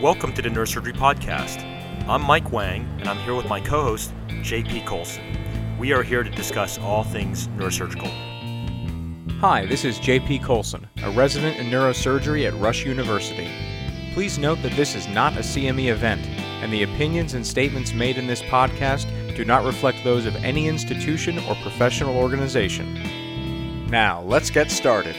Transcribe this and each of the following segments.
Welcome to the Neurosurgery Podcast. I'm Mike Wang, and I'm here with my co-host, J.P. Colson. We are here to discuss all things neurosurgical. Hi, this is J.P. Colson, a resident in neurosurgery at Rush University. Please note that this is not a CME event, and the opinions and statements made in this podcast do not reflect those of any institution or professional organization. Now, let's get started.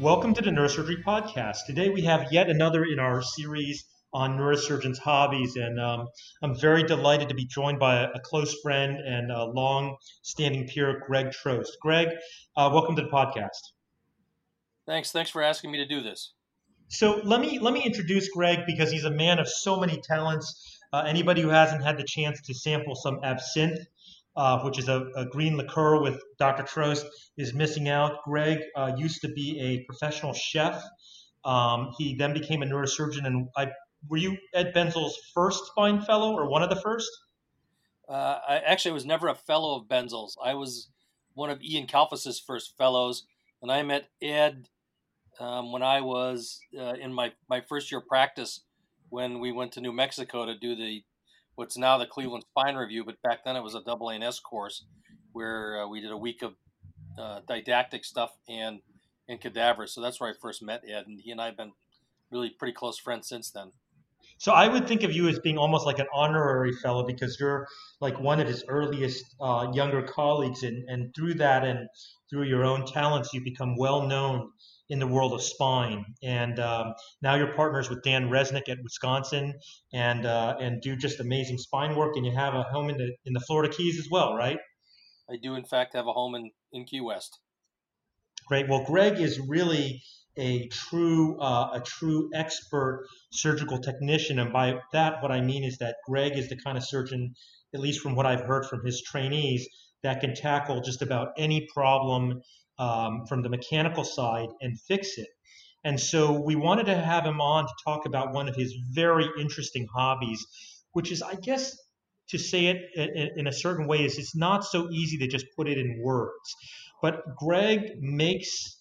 Welcome to the Neurosurgery Podcast. Today we have yet another in our series on neurosurgeons' hobbies, and I'm very delighted to be joined by a close friend and a long-standing peer, Greg Trost. Greg, welcome to the podcast. Thanks for asking me to do this. So let me introduce Greg because he's a man of so many talents. Anybody who hasn't had the chance to sample some absinthe, which is a green liqueur with Dr. Trost, is missing out. Greg used to be a professional chef. He then became a neurosurgeon. And were you Ed Benzel's first spine fellow or one of the first? I was never a fellow of Benzel's. I was one of Ian Kalfas' first fellows. And I met Ed when I was in my first year of practice when we went to New Mexico to do the what's now the Cleveland Spine Review, but back then it was a AANS course where we did a week of didactic stuff and cadavers. So that's where I first met Ed, and he and I have been really pretty close friends since then. So I would think of you as being almost like an honorary fellow because you're like one of his earliest younger colleagues, and through that and through your own talents, you become well known in the world of spine. And now you're partners with Dan Resnick at Wisconsin and do just amazing spine work. And you have a home in the Florida Keys as well, right? I do, in fact, have a home in Key West. Great. Well, Greg is really a true expert surgical technician. And by that, what I mean is that Greg is the kind of surgeon, at least from what I've heard from his trainees, that can tackle just about any problem from the mechanical side and fix it. And so we wanted to have him on to talk about one of his very interesting hobbies, which is, I guess, to say it in a certain way, is it's not so easy to just put it in words. But Greg makes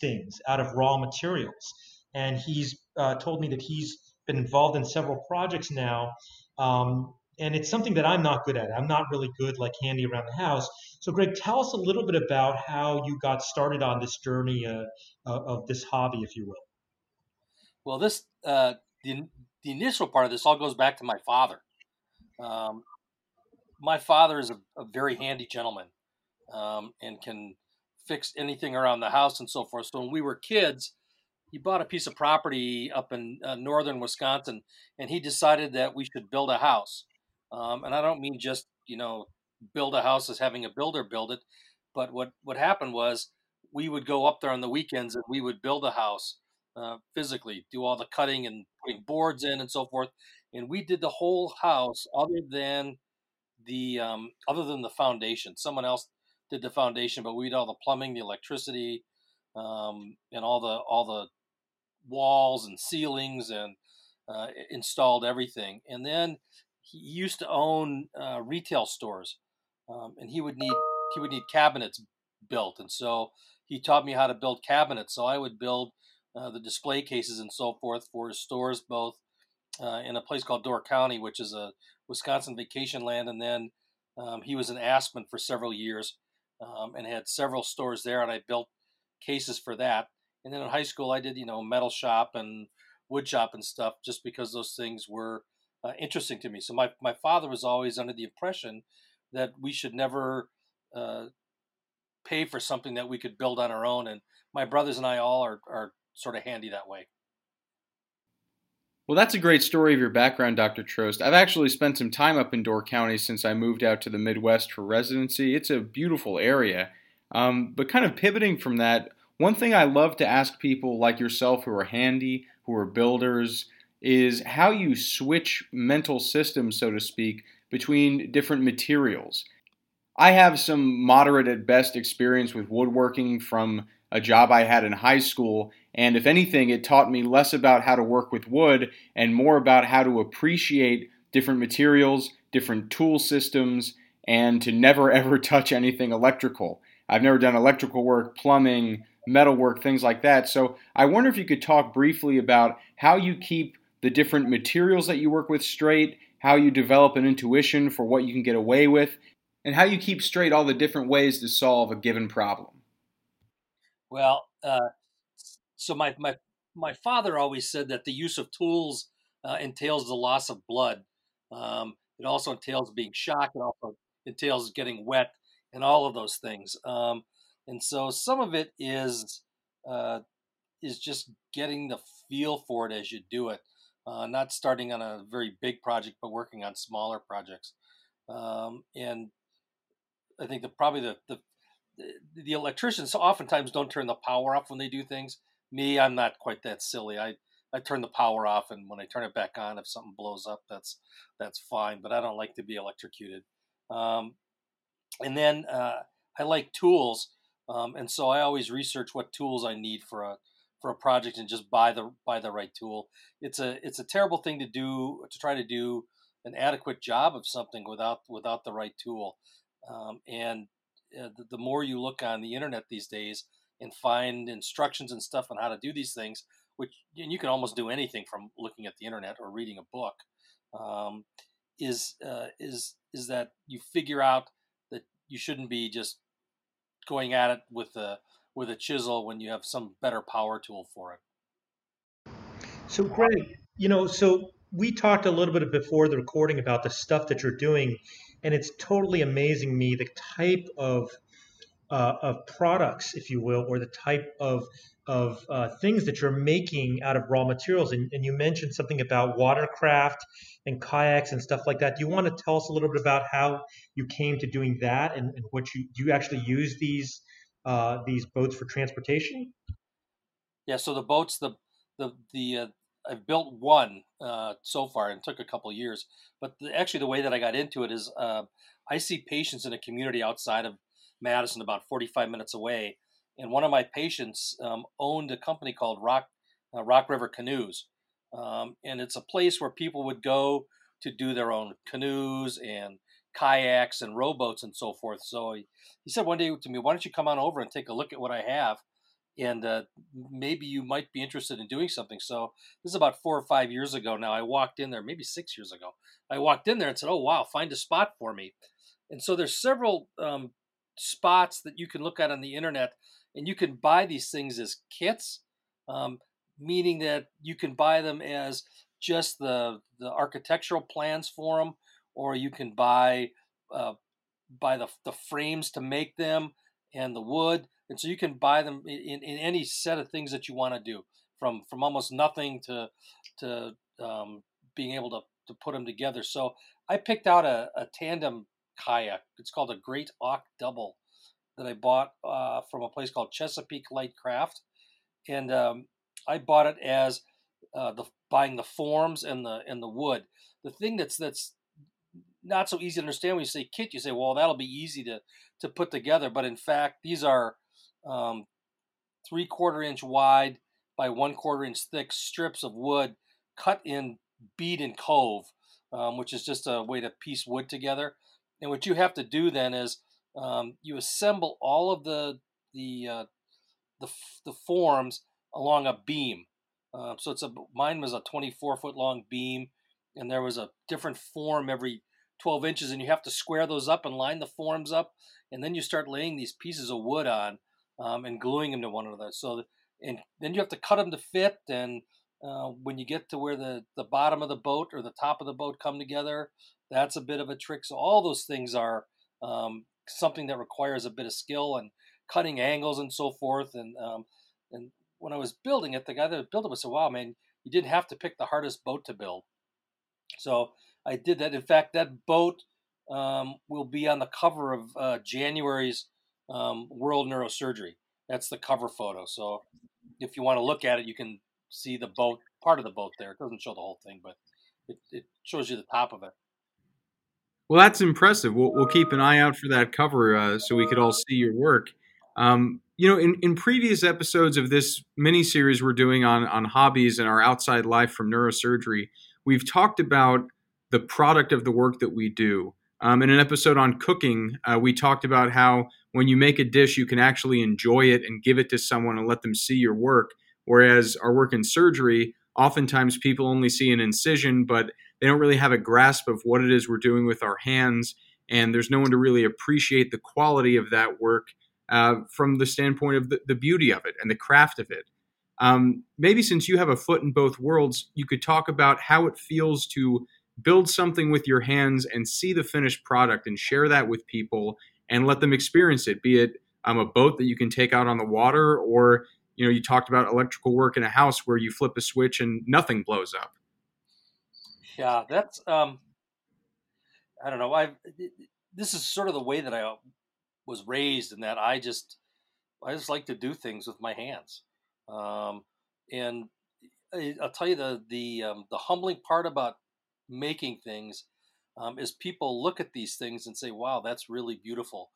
things out of raw materials. And he's told me that he's been involved in several projects now. And it's something that I'm not good at. I'm not really good, like, handy around the house. So, Greg, tell us a little bit about how you got started on this journey of this hobby, if you will. Well, this the initial part of this all goes back to my father. My father is a very handy gentleman and can fix anything around the house and so forth. So when we were kids, he bought a piece of property up in northern Wisconsin, and he decided that we should build a house. And I don't mean just, build a house as having a builder build it. But what happened was we would go up there on the weekends and we would build a house physically, do all the cutting and putting boards in and so forth. And we did the whole house other than the foundation. Someone else did the foundation, but we did all the plumbing, the electricity, and all the walls and ceilings and installed everything. And then he used to own retail stores, and he would need cabinets built. And so he taught me how to build cabinets. So I would build the display cases and so forth for his stores, both in a place called Door County, which is a Wisconsin vacation land. And then he was in Aspen for several years and had several stores there. And I built cases for that. And then in high school, I did, metal shop and wood shop and stuff just because those things were interesting to me. So my father was always under the impression that we should never pay for something that we could build on our own. And my brothers and I all are sort of handy that way. Well, that's a great story of your background, Dr. Trost. I've actually spent some time up in Door County since I moved out to the Midwest for residency. It's a beautiful area. But kind of pivoting from that, one thing I love to ask people like yourself who are handy, who are builders, is how you switch mental systems, so to speak, between different materials. I have some moderate at best experience with woodworking from a job I had in high school, and if anything, it taught me less about how to work with wood and more about how to appreciate different materials, different tool systems, and to never ever touch anything electrical. I've never done electrical work, plumbing, metalwork, things like that. So I wonder if you could talk briefly about how you keep the different materials that you work with straight, how you develop an intuition for what you can get away with, and how you keep straight all the different ways to solve a given problem. Well, so my father always said that the use of tools entails the loss of blood. It also entails being shocked. It also entails getting wet and all of those things. And so some of it is just getting the feel for it as you do it, not starting on a very big project, but working on smaller projects. And I think that probably the electricians oftentimes don't turn the power off when they do things. Me, I'm not quite that silly. I turn the power off, and when I turn it back on, if something blows up, that's fine. But I don't like to be electrocuted. And then I like tools, and so I always research what tools I need for a project and just buy the right tool. It's a terrible thing to try to do an adequate job of something without the right tool. And the more you look on the internet these days and find instructions and stuff on how to do these things, and you can almost do anything from looking at the internet or reading a book, is that you figure out that you shouldn't be just going at it with a chisel when you have some better power tool for it. So Greg, so we talked a little bit before the recording about the stuff that you're doing, and it's totally amazing me the type of products, if you will, or the type of things that you're making out of raw materials. And you mentioned something about watercraft and kayaks and stuff like that. Do you want to tell us a little bit about how you came to doing that and what do you actually use these boats for transportation? Yeah. So the boats, I've built one so far, and took a couple years, but actually the way that I got into it is I see patients in a community outside of Madison, about 45 minutes away. And one of my patients owned a company called Rock River Canoes. And it's a place where people would go to do their own canoes and kayaks and rowboats and so forth. So he said one day to me, why don't you come on over and take a look at what I have? And maybe you might be interested in doing something. So this is about 4 or 5 years ago now. I walked in there, maybe 6 years ago. I walked in there and said, oh, wow, find a spot for me. And so there's several spots that you can look at on the internet. And you can buy these things as kits, meaning that you can buy them as just the architectural plans for them, or you can buy the frames to make them and the wood. And so you can buy them in any set of things that you want to do, from almost nothing to being able to put them together. So I picked out a tandem kayak. It's called a Great Auk Double, that I bought from a place called Chesapeake Light Craft, and I bought it as buying the forms and the wood. The thing that's not so easy to understand when you say kit, you say, well, that'll be easy to put together, but in fact, these are 3/4 inch wide by 1/4 inch thick strips of wood cut in bead and cove, which is just a way to piece wood together. And what you have to do then is you assemble all of the forms along a beam. So mine was a 24-foot long beam, and there was a different form every 12 inches, and you have to square those up and line the forms up, and then you start laying these pieces of wood on and gluing them to one another. And then you have to cut them to fit, and when you get to where the bottom of the boat or the top of the boat come together, that's a bit of a trick. So all those things are something that requires a bit of skill and cutting angles and so forth. And when I was building it, the guy that built it said, wow, man, you didn't have to pick the hardest boat to build. So I did that. In fact, that boat will be on the cover of January's World Neurosurgery. That's the cover photo. So if you want to look at it, you can see the boat, part of the boat there. It doesn't show the whole thing, but it shows you the top of it. Well, that's impressive. We'll keep an eye out for that cover so we could all see your work. In previous episodes of this mini-series we're doing on hobbies and our outside life from neurosurgery, we've talked about the product of the work that we do. In an episode on cooking, we talked about how when you make a dish, you can actually enjoy it and give it to someone and let them see your work. Whereas our work in surgery, oftentimes people only see an incision, but they don't really have a grasp of what it is we're doing with our hands. And there's no one to really appreciate the quality of that work from the standpoint of the beauty of it and the craft of it. Maybe since you have a foot in both worlds, you could talk about how it feels to build something with your hands and see the finished product and share that with people and let them experience it, be it a boat that you can take out on the water, or, you know, you talked about electrical work in a house where you flip a switch and nothing blows up. Yeah, that's, I don't know. This is sort of the way that I was raised, in that I just like to do things with my hands. And I'll tell you the humbling part about making things is people look at these things and say, wow, that's really beautiful.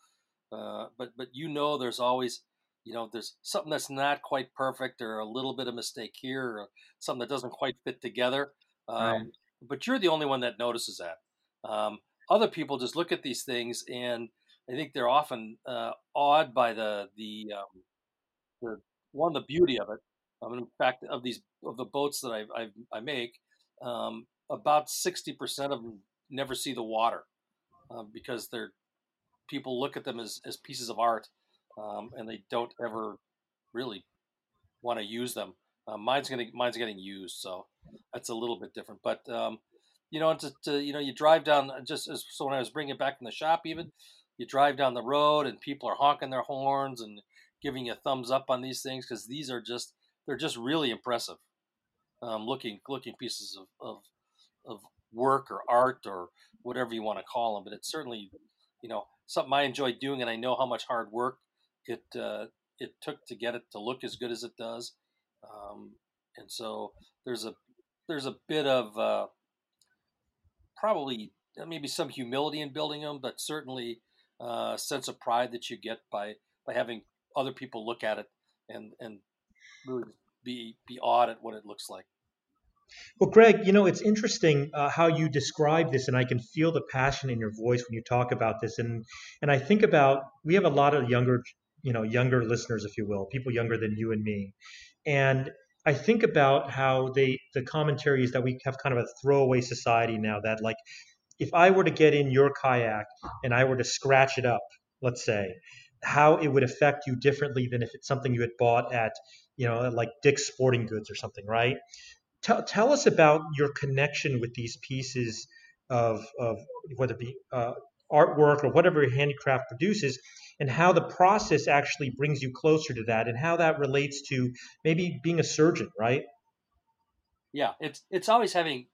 But there's always, there's something that's not quite perfect, or a little bit of mistake here, or something that doesn't quite fit together. Right. But you're the only one that notices that. Other people just look at these things, and I think they're often awed by the beauty of it. In fact, of the boats that I make, about 60% of them never see the water because people look at them as pieces of art, and they don't ever really want to use them. Mine's getting used, so that's a little bit different. But you drive down, just as so when I was bringing it back from the shop, even you drive down the road and people are honking their horns and giving you a thumbs up on these things, because these are just, they're just really impressive looking pieces of work or art or whatever you want to call them. But it's certainly, something I enjoy doing, and I know how much hard work it took to get it to look as good as it does. And so there's a bit of probably maybe some humility in building them, but certainly a sense of pride that you get by having other people look at it and really be awed at what it looks like. Well, Greg, it's interesting how you describe this, and I can feel the passion in your voice when you talk about this. And I think about, we have a lot of younger listeners, if you will, people younger than you and me. And I think about how the commentary is that we have kind of a throwaway society now, that like, if I were to get in your kayak and I were to scratch it up, let's say, how it would affect you differently than if it's something you had bought at, like Dick's Sporting Goods or something, right? Tell us about your connection with these pieces of whether it be artwork or whatever your handicraft produces, and how the process actually brings you closer to that, and how that relates to maybe being a surgeon, right? Yeah, it's always having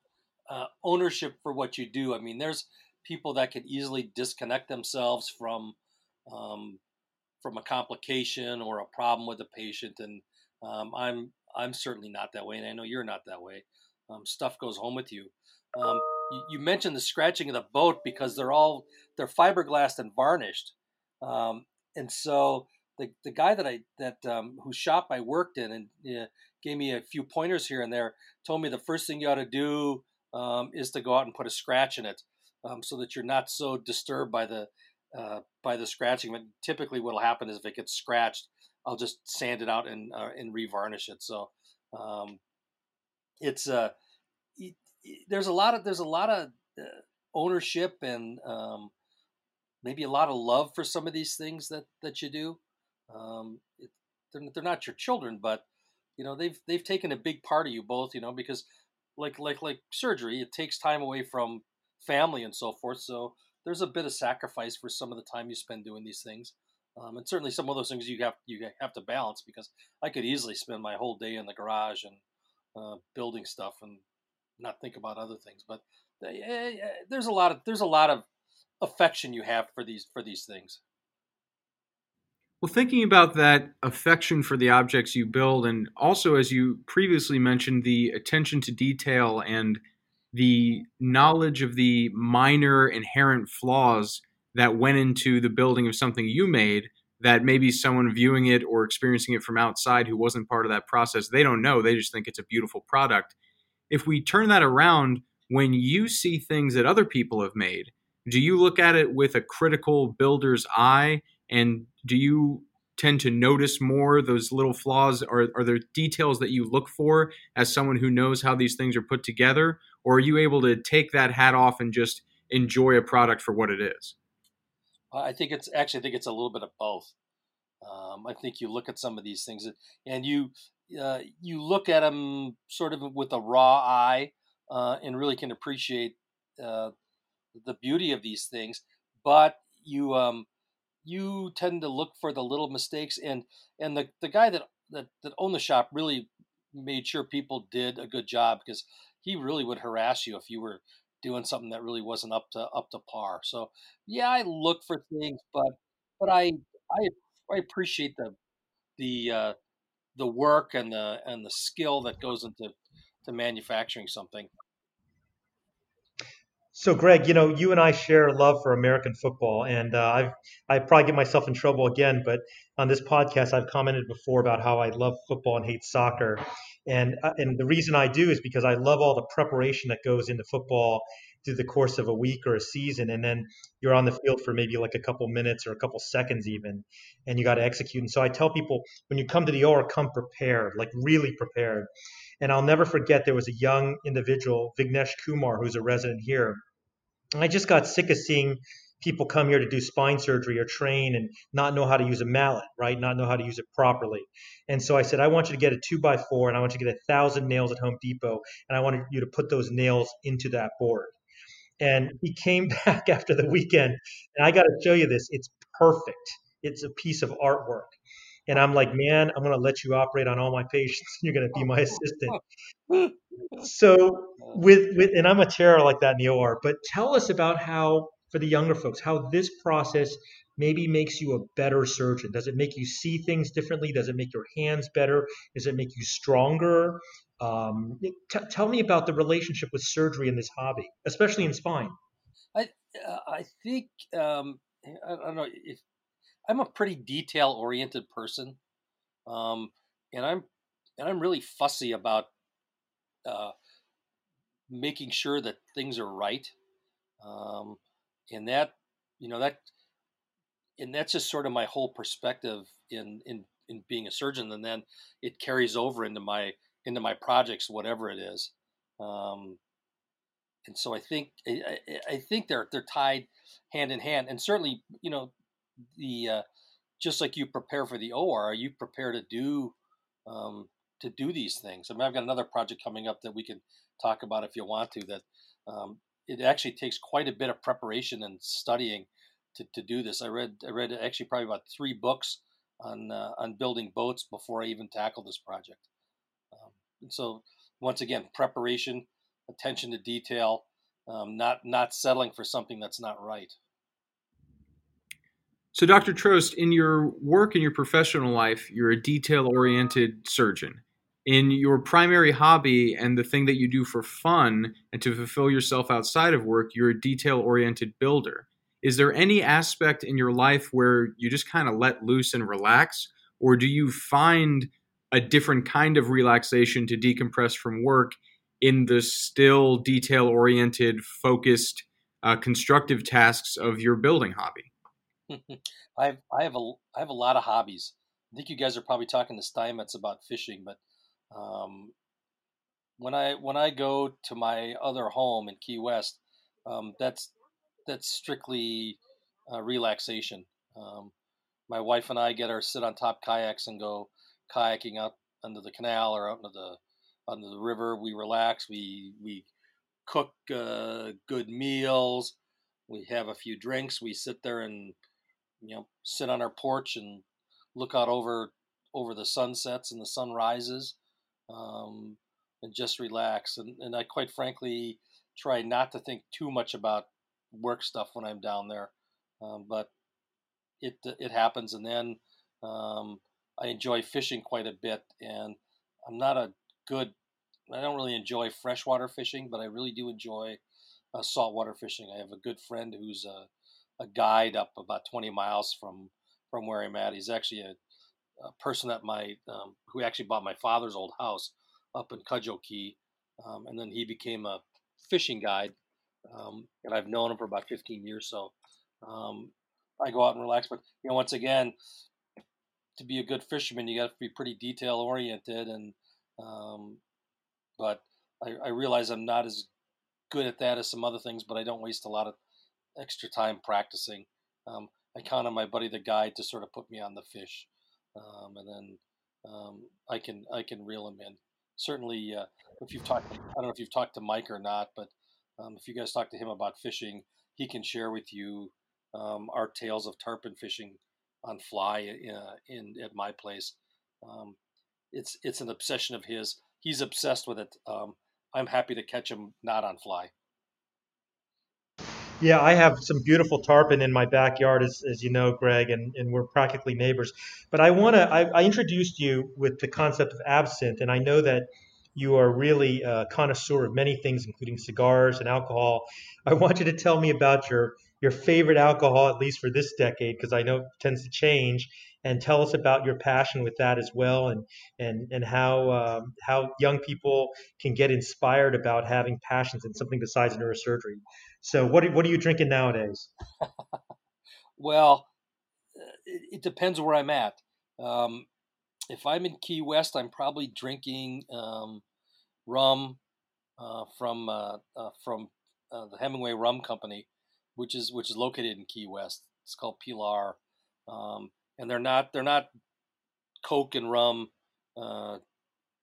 ownership for what you do. I mean, there's people that could easily disconnect themselves from a complication or a problem with a patient, and I'm certainly not that way, and I know you're not that way. Stuff goes home with you. You mentioned the scratching of the boat, because they're fiberglassed and varnished, and so the guy that whose shop I worked in and gave me a few pointers here and there, told me the first thing you ought to do is to go out and put a scratch in it, so that you're not so disturbed by the scratching. But typically, what'll happen is if it gets scratched, I'll just sand it out and revarnish it. So it's there's a lot of ownership and maybe a lot of love for some of these things that you do. They're not your children, but they've taken a big part of you both. Because like surgery, it takes time away from family and so forth. So there's a bit of sacrifice for some of the time you spend doing these things. And certainly some of those things you have to balance, because I could easily spend my whole day in the garage and building stuff and not think about other things. But there's a lot of affection you have for these things. Well, thinking about that affection for the objects you build, and also, as you previously mentioned, the attention to detail and the knowledge of the minor inherent flaws that went into the building of something you made, that maybe someone viewing it or experiencing it from outside who wasn't part of that process, they don't know. They just think it's a beautiful product. If we turn that around, when you see things that other people have made, do you look at it with a critical builder's eye And do you tend to notice more those little flaws? Are there details that you look for as someone who knows how these things are put together? Or are you able to take that hat off and just enjoy a product for what it is? I think it's a little bit of both. I think you look at some of these things and you look at them sort of with a raw eye and really can appreciate the beauty of these things. But you tend to look for the little mistakes, and the guy that owned the shop really made sure people did a good job, because he really would harass you if you were doing something that really wasn't up to par. So yeah, I look for things, but I appreciate the work and the skill that goes into manufacturing something. So, Greg, you and I share a love for American football, and I probably get myself in trouble again, but on this podcast, I've commented before about how I love football and hate soccer, and the reason I do is because I love all the preparation that goes into football through the course of a week or a season, and then you're on the field for maybe like a couple minutes or a couple seconds even, and you got to execute. And so I tell people, when you come to the OR, come prepared, like really prepared. And I'll never forget, there was a young individual, Vignesh Kumar, who's a resident here. And I just got sick of seeing people come here to do spine surgery or train and not know how to use a mallet, right? Not know how to use it properly. And so I said, I want you to get a 2x4 and I want you to get 1,000 nails at Home Depot. And I want you to put those nails into that board. And he came back after the weekend, and I got to show you this. It's perfect. It's a piece of artwork. And I'm like, man, I'm going to let you operate on all my patients. You're going to be my assistant. So and I'm a terror like that in the OR, but tell us about how, for the younger folks, how this process maybe makes you a better surgeon. Does it make you see things differently? Does it make your hands better? Does it make you stronger? Tell me about the relationship with surgery in this hobby, especially in spine. I think, I don't know if, I'm a pretty detail-oriented person, and I'm really fussy about making sure that things are right, and that's just sort of my whole perspective in being a surgeon, and then it carries over into my projects, whatever it is, and so I think they're tied hand in hand, and certainly just like you prepare for the OR, you prepare to do these things. I mean, I've got another project coming up that we can talk about if you want to. That it actually takes quite a bit of preparation and studying to do this. I read actually probably about 3 books on building boats before I even tackle this project. And so once again, preparation, attention to detail, not settling for something that's not right. So, Dr. Trost, in your work and your professional life, you're a detail-oriented surgeon. In your primary hobby and the thing that you do for fun and to fulfill yourself outside of work, you're a detail-oriented builder. Is there any aspect in your life where you just kind of let loose and relax, or do you find a different kind of relaxation to decompress from work in the still detail-oriented, focused, constructive tasks of your building hobby? I have a lot of hobbies. I think you guys are probably talking to Steinmetz about fishing, but when I go to my other home in Key West, that's strictly relaxation. My wife and I get our sit on top kayaks and go kayaking out under the canal or out under the river. We relax. We cook good meals. We have a few drinks. We sit there and sit on our porch and look out over the sunsets and the sunrises, and just relax. And I quite frankly try not to think too much about work stuff when I'm down there, but it happens. And then I enjoy fishing quite a bit, and I don't really enjoy freshwater fishing, but I really do enjoy saltwater fishing. I have a good friend who's a guide up about 20 miles from where I'm at. He's actually a person that who actually bought my father's old house up in Cudjoe Key. And then he became a fishing guide. And I've known him for about 15 years. So I go out and relax. But, you know, once again, to be a good fisherman, you got to be pretty detail oriented. And, but I realize I'm not as good at that as some other things, but I don't waste a lot of extra time practicing. I count on my buddy, the guide, to sort of put me on the fish. And then, I can reel them in. Certainly, if you've talked, I don't know if you've talked to Mike or not, but, if you guys talk to him about fishing, he can share with you, our tales of tarpon fishing on fly at my place. It's an obsession of his. He's obsessed with it. I'm happy to catch him not on fly. Yeah, I have some beautiful tarpon in my backyard, as you know, Greg, and we're practically neighbors. But I introduced you with the concept of absinthe, and I know that you are really a connoisseur of many things, including cigars and alcohol. I want you to tell me about your favorite alcohol, at least for this decade, because I know it tends to change, and tell us about your passion with that as well, and how young people can get inspired about having passions in something besides neurosurgery. So what are you drinking nowadays? Well, it depends where I'm at. If I'm in Key West, I'm probably drinking rum from the Hemingway Rum Company, which is located in Key West. It's called Pilar, and they're not Coke and rum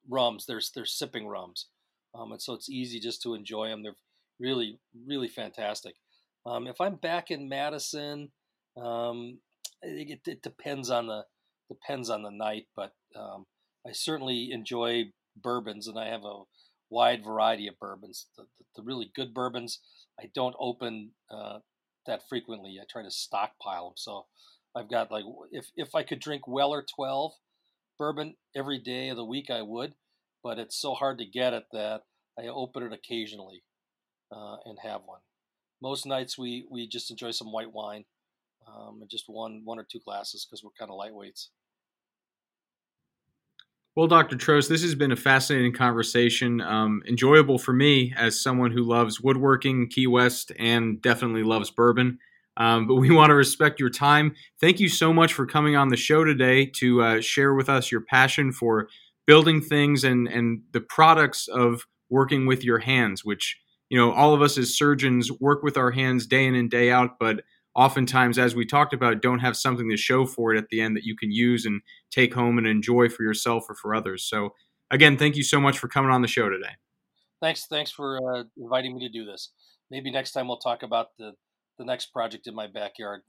rums. They're sipping rums, and so it's easy just to enjoy them. They're really, really fantastic. If I'm back in Madison, it depends on the night, but I certainly enjoy bourbons, and I have a wide variety of bourbons. The really good bourbons I don't open that frequently. I try to stockpile them. So I've got, like, if I could drink Weller 12 bourbon every day of the week, I would, but it's so hard to get it that I open it occasionally. And have one. Most nights we just enjoy some white wine, and just one or two glasses because we're kind of lightweights. Well, Dr. Trost, this has been a fascinating conversation, enjoyable for me as someone who loves woodworking, Key West, and definitely loves bourbon. But we want to respect your time. Thank you so much for coming on the show today to share with us your passion for building things and the products of working with your hands, which, you know, all of us as surgeons work with our hands day in and day out, but oftentimes, as we talked about, don't have something to show for it at the end that you can use and take home and enjoy for yourself or for others. So, again, thank you so much for coming on the show today. Thanks for inviting me to do this. Maybe next time we'll talk about the next project in my backyard.